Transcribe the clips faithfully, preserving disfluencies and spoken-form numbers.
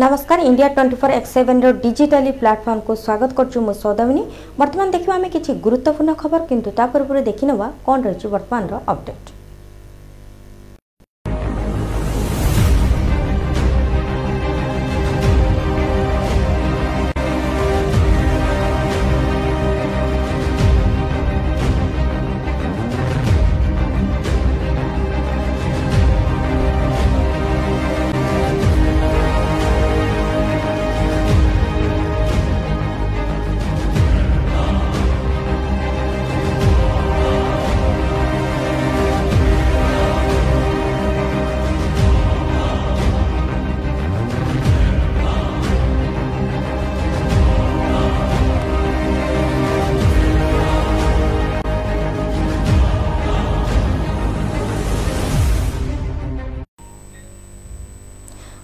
नमस्कार India twenty four X seven digitally platform को स्वागत करछु मु सौदामिनी। वर्तमान देखिबा आमे किछि गुरुत्वपूर्ण खबर, किंतु ता पूर्व देखिनबा कोन रहछि वर्तमान रो अपडेट।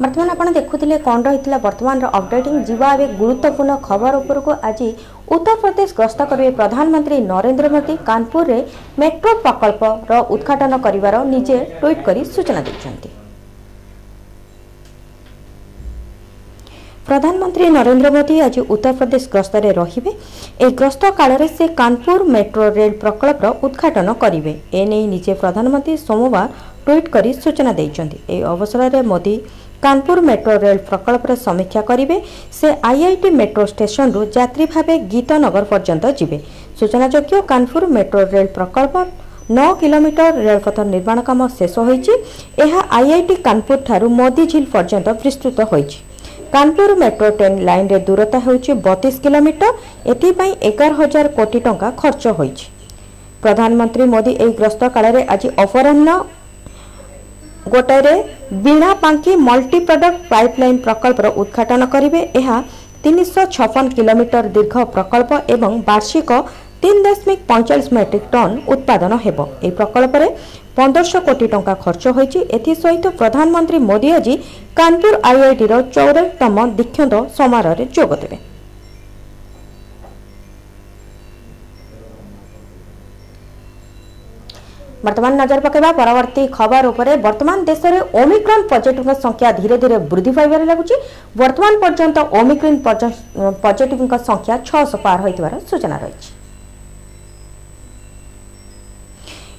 वर्तमान आपड़ देखुले कौन रही वर्तमान अपडेटिंग जीवा ए गुरुत्वपूर्ण खबर उपरको। आज उत्तर प्रदेश गस्त करेंगे प्रधानमंत्री नरेंद्र मोदी। कानपुर रे मेट्रो प्रकल्प रो उद्घाटन करिवारो निजे ट्वीट करी सूचना देछन्ति। प्रधानमंत्री नरेंद्र मोदी आज उत्तर प्रदेश गस्त रे रहिबे। ए गस्त काल रे से कानपुर मेट्रो रेल प्रकल्प रो उद्घाटन करिवे। एने निजे प्रधानमंत्री सोमवार ट्वीट करी सूचना देछन्ति। ए अवसर रे मोदी कानपुर मेट्रो रेल प्रकल्पर समीक्षा करेंगे। से आईआईटी मेट्रो स्टेशन रु यात्री भाव गीतनगर पर्यंत जीवे। सूचनाजोग्य कानपुर मेट्रो रेल प्रकल्प नौ किलोमीटर रेलपथ निर्माण काम शेष होईआईटी कानपुर ठारू मोदी झील पर्यंत विस्तृत हो। कानपुर मेट्रो ट्रेन लाइन रे दूरता होउछि बत्तीस किलोमीटर। एथिपाई एगार हजार कोटी टंका खर्च होई। प्रधानमंत्री मोदी एई ग्रस्त काल रे आज अपराह्न गोटे बीणा पांकी मल्टी प्रोडक्ट पाइपलाइन प्रकल्पर उद्घाटन करेंगे। यह तीन सौ छप्पन किलोमीटर दीर्घ प्रकल्प एवं वार्षिक तीन दशमिक पैंतालीस मेट्रिक टन उत्पादन होब। यह प्रकल्प पंद्रह सौ कोटी टंका खर्च होई। एसहित प्रधानमंत्री मोदी आज कानपुर आईआईटी चौदहतम दीक्षांत समारोह में जोगदेवे। वर्तमान नजर पकेबा परवर्ती खबर उपरे। वर्तमान देश में ओमिक्रॉन पॉजिटिव संख्या धीरे धीरे वृद्धि पाइबार लगुच। वर्तमान पर्यंत ओमिक्रॉन पॉजिटिव संख्या छह सौ पार होइतबार सूचना रही।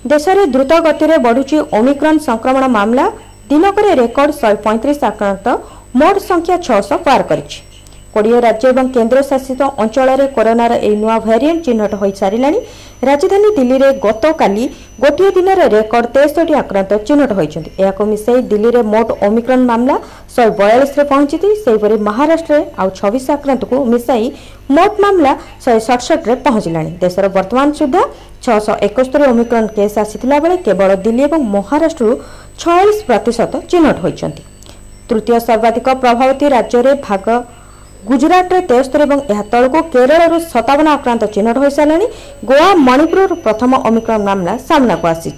देश में द्रुत गति में बढ़ुची ओमिक्रॉन संक्रमण मामला। दिनक रेकर्ड एक सौ पैंतीस आक्रांत, मोट संख्या छह सौ पार करिछि। कोड़े राज्य और केन्द्रशासित अंचल में कोरोनार एक नूआ भेरिएंट चिन्हट हो सारे। राजधानी दिल्ली में गत काली गोटे दिन रेकर्ड तेसठी आक्रांत चिन्हट होती। मिसाई दिल्ली में मोट ओमिक्रॉन मामला शहे बयालीस पहुंची। से महाराष्ट्र में आउ छब्बीस आक्रांत को मिसाई मोट मामला शहे सड़सठ पहुंचला। देशर वर्तमान सुधा छह सौ इकहत्तर ओमिक्रॉन केस आसाला बेले केवल दिल्ली और महाराष्ट्र छियालीस प्रतिशत चिन्हट होती। तृतीय सर्वाधिक प्रभावित राज्य में भाग गुजरात रे तेस्तरी और यह तलू केरल सतावन आक्रांत चिन्हट हो सारे। गोवा मणिपुर प्रथम ओमिक्रॉन मामला सामना को आसी।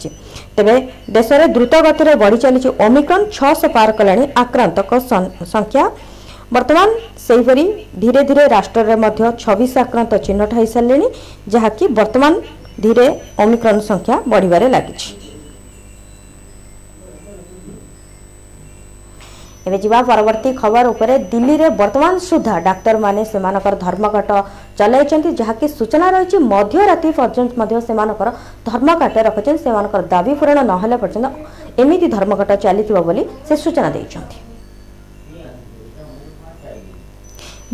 तेरे देश में द्रुत गति में बढ़ी चली ओमिक्रॉन छह सौ पार कला आक्रांत संख्या। बर्तमान से धीरे धीरे राष्ट्र में छब्बीस आक्रांत चिन्हट हो सारे, जहाँकि बर्तमान धीरे ओमिक्रॉन संख्या बढ़वे लगी। एवं जीवा परवर्ती खबर उपरे। दिल्ली में वर्तमान सुधा डाक्टर माने सेमानकर धर्मघट चलाइछन्ति, जहाँकि सूचना रही मध्यराति पर्यंत मध्य सेमानकर धर्मघट रखिछन्। सेमानकर दाबी पूरण नहला पर्यंत एमिति धर्मघट चलिथिबो बोली से सूचना दैछन्ति।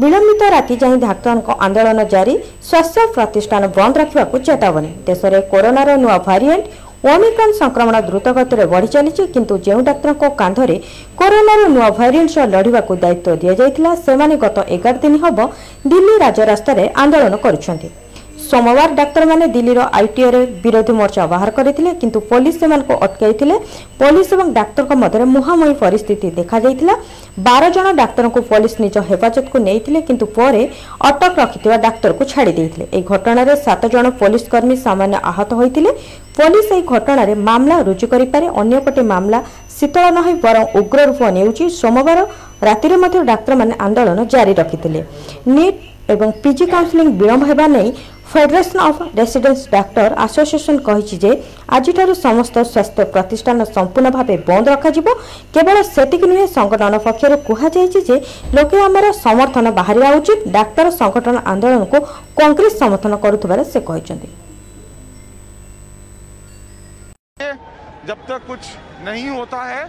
विलंबित राति जाई डाक्टर आंदोलन जारी, स्वास्थ्य प्रतिष्ठान बंद रखा चेतावनी। देश में कोरोनार नूआ भारिएंट ओमिक्रॉन संक्रमण द्रुत गति में बढ़ी चली, किंतु जो डाक्तर कांधर कोरोनार नूआ भारिएंट सह लड़ाक दायित्व दि जाता से गत एगार दिन हम दिल्ली राजरास्त आंदोलन कर। सोमवार डाक्तर माने दिल्ली आईटीओ रे विरोधी मोर्चा बाहर करथिले, किंतु पुलिस सेमान को अटकाइथिले। पुलिस एवं डाक्तर को मधरे मुहांमुही परिस्थिति देखा जाइथिला। बारह जन डाक्तर को पुलिस निज हेफाजत को नेइथिले, किंतु परे अटक रखिथिबा डाक्तर को छाड़ी देइथिले। एही घटना सात जन पुलिस कर्मी सामान्य आहत होइथिले। पुलिस एही घटना रे मामला रुजु करि पारे। अन्य पटे मामला शीतल न होई बरं उग्र रूप नेउछि। सोमवार रातिरे मध्ये डाक्तर माने आंदोलन जारी रखिथिले। नीट एवं पीजी काउन्सिलिंग विलंब होगा नहीं federation of residence doctor association कही आज समस्त स्वास्थ्य प्रतिष्ठान संपूर्ण भाव बंद रखा केवल सेटिक नुहे संगठन पक्षर कहुई लोके आमर समर्थन बाहर उचित डाक्तर संगठन आंदोलन को कांग्रेस समर्थन करुवर से जब तक कुछ नहीं होता है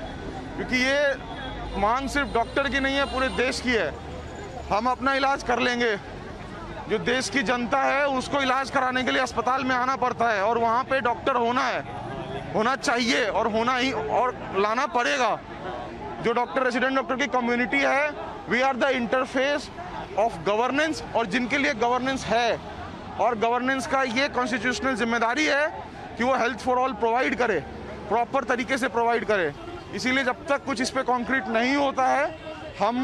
क्योंकि ये मांग सिर्फ डॉक्टर की नहीं है, पूरे देश की है। हम अपना इलाज कर लेंगे, जो देश की जनता है उसको इलाज कराने के लिए अस्पताल में आना पड़ता है और वहाँ पे डॉक्टर होना है, होना चाहिए और होना ही और लाना पड़ेगा। जो डॉक्टर रेसिडेंट डॉक्टर की कम्युनिटी है, we are the interface of governance और जिनके लिए गवर्नेंस है और गवर्नेंस का ये कॉन्स्टिट्यूशनल जिम्मेदारी है कि वो हेल्थ फॉर ऑल प्रोवाइड करे, प्रॉपर तरीके से प्रोवाइड करे। इसीलिए जब तक कुछ इस पर कॉन्क्रीट नहीं होता है हम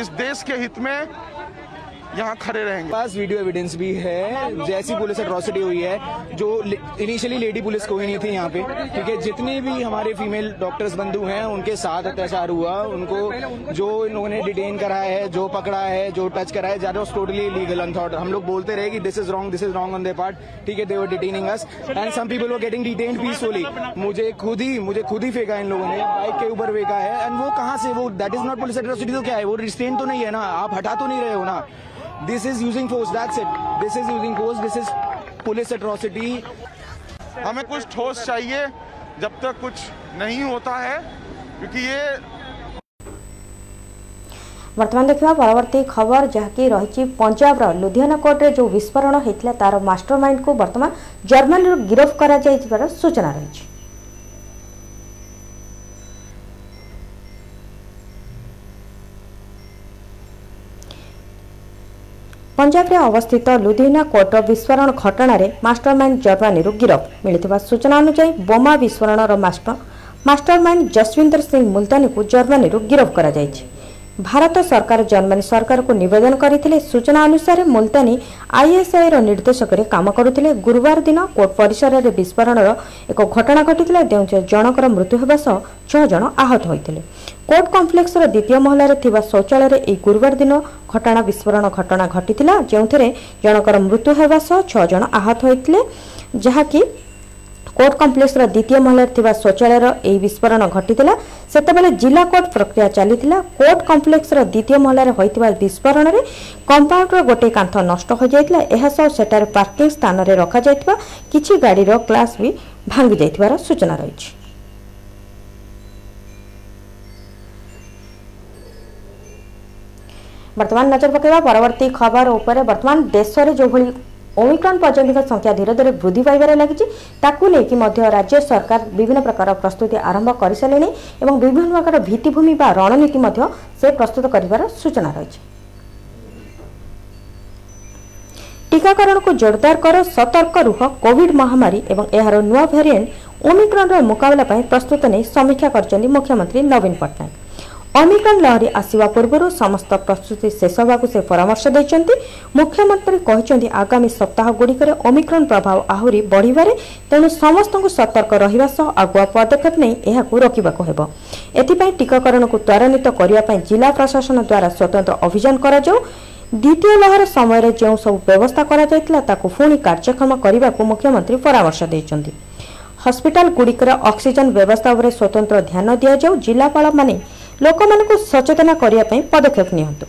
इस देश के हित में यहाँ खड़े रहेंगे। पास वीडियो एविडेंस भी है, जैसी पुलिस एट्रोसिटी हुई है जो इनिशियली लेडी पुलिस कोई नहीं थी यहाँ पे, ठीक है। जितने भी हमारे फीमेल डॉक्टर्स बंधु हैं उनके साथ अत्याचार हुआ, उनको जो इन लोगों ने डिटेन करा है, जो पकड़ा है, जो टच करा है, ज्यादा टोटली इलीगल अनथॉट। हम लोग बोलते रहे कि this is wrong, this is wrong on their part, ठीक है। They were detaining us and some people were getting detained peacefully. मुझे खुद ही मुझे खुद ही फेंका इन लोगों ने, बाइक के ऊपर फेंका है। एंड वो कहाँ से, वो that is not police atrocity तो क्या है, वो रिस्ट्रेन तो नहीं है ना, आप हटा तो नहीं रहे हो ना। This is using force, that's it. This is using force, this is police atrocity. हमें कुछ ठोस चाहिए, जब तक कुछ नहीं होता है क्योंकि ये वर्तमान देखा परवर्ती खबर जहाँकि रही पंजाब लुधियाना कोर्टे जो विस्फोरण होता तार मास्टरमाइंड को वर्तमान जर्मनी गिरफ करा कर सूचना रही। पंजाब में अवस्थित लुधियाना कोर्ट विस्फोरण घटना में मास्टरमाइंड जर्मनी गिरफ मिलता सूचना अनुसार बोमा विस्फोरण मास्टर मास्टरमाइंड जसविंदर सिंह मुल्तानी को जर्मनी गिरफ करा जायछि। भारत सरकार जर्मनी सरकार को निवेदन करते सूचना अनुसार मुल्तानी आईएसआई निर्देशक काम करुले। गुरुवार दिन कोर्ट परिसर में विस्फोरण एक घटना घटी जो जनकर मृत्यु होगा सह छह जन आहत होते। कोर्ट कॉम्प्लेक्सर द्वितीय महलार शौचालय में गुरुवार दिन घटना विस्फोरण घटना घटी जो जनकर मृत्यु होगा सह छह जन आहत होते। जहाँकि कोर्ट कॉम्प्लेक्सर द्वितीय महलार शौचालय यह विस्फोरण घटी से जिला कोर्ट प्रक्रिया चली। कोर्ट कॉम्प्लेक्सर द्वितीय महलार होता विस्फोरण में कंपाउंडर गोटे कांथ नष्ट हो जाता है, सेटार पार्किंग स्थान में रखा जाता किसी गाड़ी ग्लास भी भांगी जाइथिबार सूचना रही। वर्तमान नजर पकड़ा परवर्ती खबर उपर। वर्तमान देश में जो भाई ओमिक्रॉन पॉजिटिव संख्या धीरे धीरे वृद्धि पाइबार लगी, ताकू लेकि मध्य राज्य सरकार विभिन्न प्रकार प्रस्तुति आरंभ कर सारे और विभिन्न प्रकार भित्तिभूमि बा रणनीति से प्रस्तुत कर सूचना रही। टीकाकरण को जोरदार कर, सतर्क रुह। कोविड महामारी और यार नुआ भेरिएंट ओमिक्रॉन मुकाबला प्रस्तुत नहीं समीक्षा कर मुख्यमंत्री नवीन पट्टायक। ओमिक्रॉन लहरी आसवा पूर्व समस्त प्रस्तुति शेष होगा से परामर्श देते मुख्यमंत्री कहते आगामी सप्ताह गुड़िक ओमिक्रॉन प्रभाव आहरी बढ़वे तेणु समस्त सतर्क रहा सह आगुआ पदक्षेप नहीं रोकवा टीकाकरण को त्वरान्वित करने जिला प्रशासन द्वारा स्वतंत्र अभियान कर। द्वितीय लहर समय जो सब व्यवस्था करी कार्यक्षम करने को मुख्यमंत्री परामर्श देते। हस्पिटाल गुड़िकर ऑक्सीजन व्यवस्था पर स्वतंत्र ध्यान दि जाऊ। जिलापाल माने लोकमाननकु सचेतना करिया पई पदक्षेप नियंतु।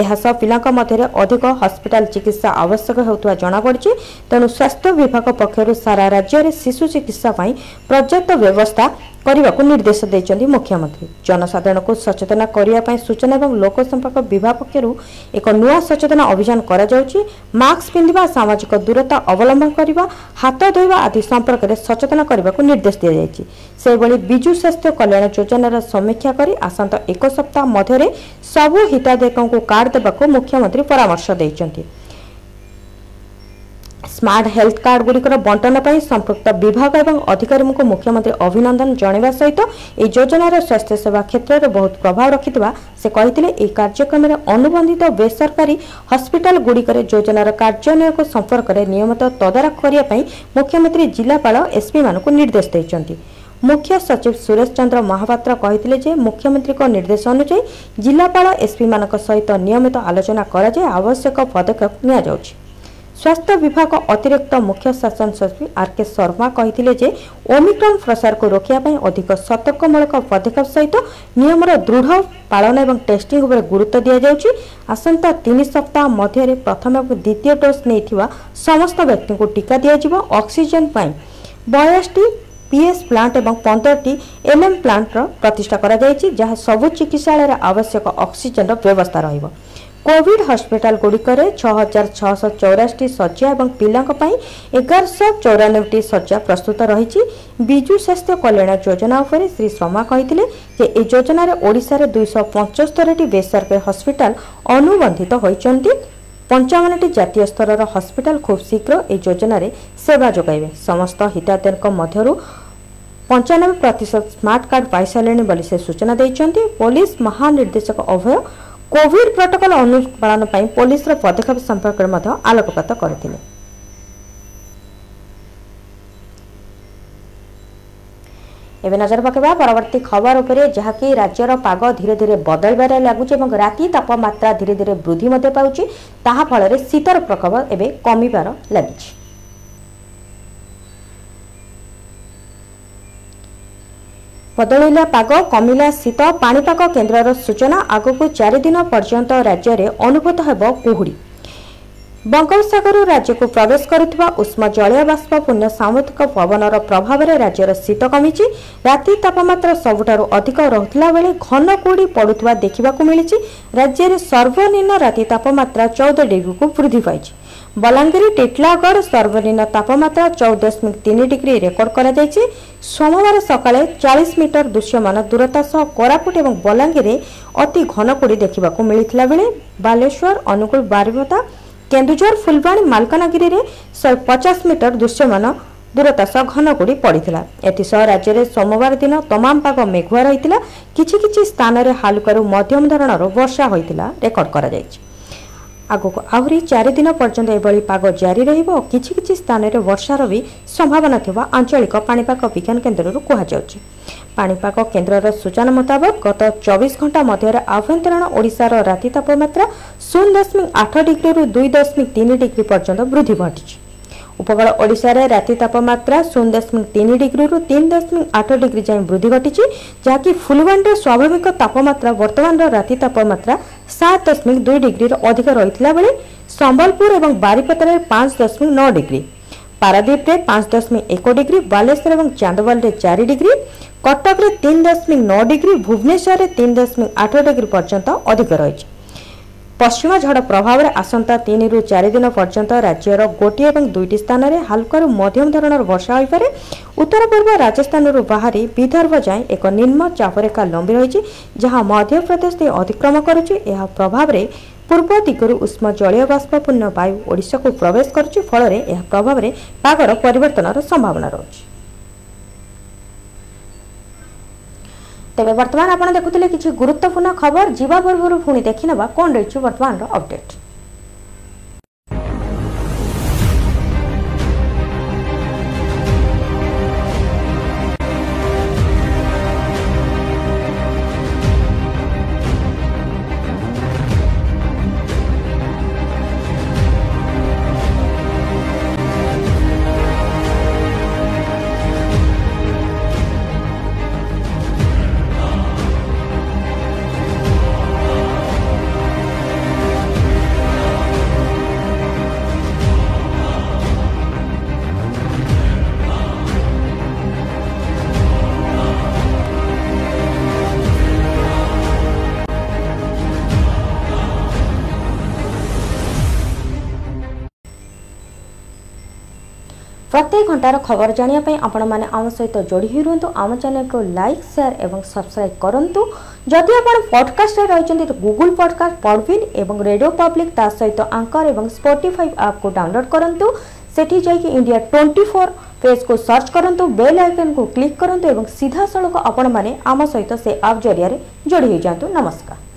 एहा सब पिलाका मध्यरे अधिक हॉस्पिटल चिकित्सा आवश्यक होतुवा जणा पड़छि। तेणु स्वास्थ्य विभाग पक्षरु सारा राज्य रे शिशु चिकित्सा पई पर्याप्त व्यवस्था करिवाकु निर्देश दैछन्ति मुख्यमंत्री। जनसाधारण को सचेतना करिया पई सूचना एवं लोक संपर्क विभाग पक्षरु एक नया सचेतना अभियान करा जाउछि। मास्क पिंधिबा, सामाजिक दूरता अवलंबन करिबा, हाथ धोइबा आदि संपर्क रे सचेतना करिवाकु निर्देश दिया जायछि। सेबळी बिजु स्वास्थ्य कल्याण योजनार समीक्षा करी आसंता एक सप्ताह मध्यरे सबु हिताधिकारीकु कार्ड देबाकु मुख्यमंत्री परामर्श दैछन्ति। स्मार्ट हेल्थ कार्ड गुड़िकर बंटन पर संपृक्त विभाग एवं अधिकारी को मुख्यमंत्री अभिनंदन जणाइवा सहित यह योजनार स्वास्थ्य सेवा क्षेत्र में बहुत प्रभाव रखिता से कहते। कार्यक्रम में अनुबंधित बेसरकारी हॉस्पिटल गुड़िकर योजनार कार्यान्वयन संपर्क में नियमित तदारख करने मुख्यमंत्री जिलापाल एसपी मानक निर्देश देते। मुख्य सचिव सुरेश चंद्र महापात्र कहिथिले जे मुख्यमंत्री को निर्देश अनुसार जिलापाल एसपी मानक सहित नियमित आलोचना करा जे आवश्यक पदक्षेप निया जाउछि। स्वास्थ्य विभाग अतिरिक्त मुख्य शासन सचिव आरके शर्मा कहिथिले जे ओमिक्रॉन प्रसार को रोकिया पय अधिक सतर्कमूलक पदक्षेप सहित नियमर दृढ़ पालन एवं टेस्टिंग उपर गुरुत्व दिया जाउछि। आसंता तीन सप्ताह मध्य प्रथम और द्वितीय डोज नैथिबा समस्त व्यक्ति को टीका दिया जिवो। ऑक्सीजन पय बयासी पीएस प्लांट एवं पंद्रह एमएम प्लांट प्रतिष्ठा करा जायछि, जहाँ सबु चिकित्सालय आवश्यक ऑक्सीजन व्यवस्था रहिबो। कोविड हॉस्पिटल गुड़िकर छह हजार छह सौ चौरासी शज्या और पिलांपाई एगार सौ चौरानबे शज्या प्रस्तुत रही। विजु स्वास्थ्य कल्याण योजना उपर श्री शर्मा कहिथिले ए योजनार ओडिसा रे दो सौ पचहत्तर टी बेसरकारी हॉस्पिटल अनुबंधित होइचंती। पंचावन टी जातीय स्तर हॉस्पिटल खूब शीघ्र ए योजना रे सेवा जोगाइबे। समस्त हिताधिकारी मध्यरु पंचानबे प्रतिशत स्मार्ट कार्ड पाई सारे से सूचना देइचंती। पुलिस महानिर्देशक अभय कोविड प्रोटोकॉल अनुपालन पर पुलिस पदक्षेप संपर्क में आलोकपात करथिले। एबे नजर पकेबा परवर्ती खबर उपरे, जहाँकि राज्यर पाग धीरे धीरे बदलबार लगुच और राति तापमात्रा धीरे धीरे वृद्धि पाउछि। ताहा फलरे शीतर प्रकोप एबे कमिबार लागिछि। बदलिला पाग कमिला शीत पाणीपाग केन्द्रर सूचना। आगक चार दिन पर्यंत राज्य में अनुभूत हेब कुहुड़ी। बंगोपसागर राज्य को प्रवेश करुवा उष्म जलयबाष्प पुण्य सामुद्रिक पवनर प्रभाव में राज्यर शीत कमिछि। राति तापमात्रा सबुठारु अधिक रहथिला बेले घन कुहुड़ी पड़ुवा देखा मिली। राज्य में सर्वनिम्न राति तापमात्रा चौदह डिग्री को वृद्धि पाई। बलांगीर टीटलागढ़ सर्वनिम्न तापमात्रा चौदह दशमिक तीन डिग्री रेकर्ड करा जायछि। सोमवार सकाले चालीस मीटर दृश्यमान दूरता सह कोरापूट और बलांगीर अति घन कुड़ी देखा मिलता बेले बालेश्वर अनुकूल बारिपदा केन्दुझर फुलवाणी मालकानगिरी में शहे पचास मीटर दृश्यमान दूरता सह घन कुड़ी पड़ता। एथस राज्य में सोमवार दिन तमाम पाग मेघुआ रही किछि किछि स्थान में हालुकार मध्यम धरणर वर्षा होता रेकर्ड करा जायछि। आगक आहरी चार दिन पर्यंत एभली पाग जारी रहिबो। किछि किछि स्थान रे वर्षार भी संभावना थिबा आंचलिक पाणीपाग विज्ञान केन्द्ररु कुहाजाउछि। पाणीपाग केन्द्रर सूचना मुताबिक गत चौबीस घंटा मध्यरे आभ्यंतरण ओडिसार राति तापमात्रा शून्य दशमिक आठ डिग्री रु दुई दशमिक तीन डिग्री पर्यंत वृद्धि घटिछि। उपकूल ओडिसार राति तापमात्रा शून्य दशमिक तीन डिग्री रु तीन दशमिक आठ डिग्री जाए वृद्धि घटिछि, जहाँकि फुलवाणी स्वाभाविक तापमात्रा वर्तमान राति तापमात्रा सात दशमिक दुई डिग्री अधिक रही बेले सम्बलपुर और बारिपदार पांच दशमिक नौ डिग्री, पारादीप में पांच दशमिक एक डिग्री, बालेश्वर और चांदवाल में चार डिग्री, कटक में तीन दशमिक नौ डिग्री, भुवनेश्वर में तीन दशमिक आठ डिग्री पर्यंत अधिक रही। पश्चिम झड़ प्रभाव में आसंता तीन रु चार दिन पर्यंत राज्यर गोटे और दुईट स्थान में हल्का मध्यम धरणर वर्षा हो पारे। उत्तर पूर्व राजस्थान बाहरी विदर्भ जाए एक निम्न चापरेखा लंबी रही, जहाँ मध्यप्रदेश अतिक्रम करुच्ची। यह प्रभाव में पूर्व दिगरी उष्म जलयबाष्पूर्ण वायु ओडिशा को प्रवेश करुच्ची। फल यह प्रभाव में पागर परिवर्तनर संभावना रही। तेबे वर्तमान आपन देखुथिले किछि गुरुत्वपूर्ण खबर। जीवा पूर्व पुणी देखिनबा कोन रहिछि वर्तमान रो अपडेट। प्रत्येक घंटार खबर जानापी आपण मैंने आम सहित तो जोड़ी ही रुंतु। आम चैनल को लाइक शेयर एवं सब्सक्राइब करूँ। जदि आप पॉडकास्ट रही तो गूगल पॉडकास्ट पॉडबिन एवं रेडियो पब्लिक ता सहित तो आंकर एवं स्पॉटिफाई ऐप को डाउनलोड करूँ। सेठी जाइए इंडिया चौबीस पेज को सर्च करूँ, बेल आइकन को क्लिक करूँ और सीधा सड़क आपण मैंने आम सहित तो से आप जरिया जोड़ी हो जातु। नमस्कार।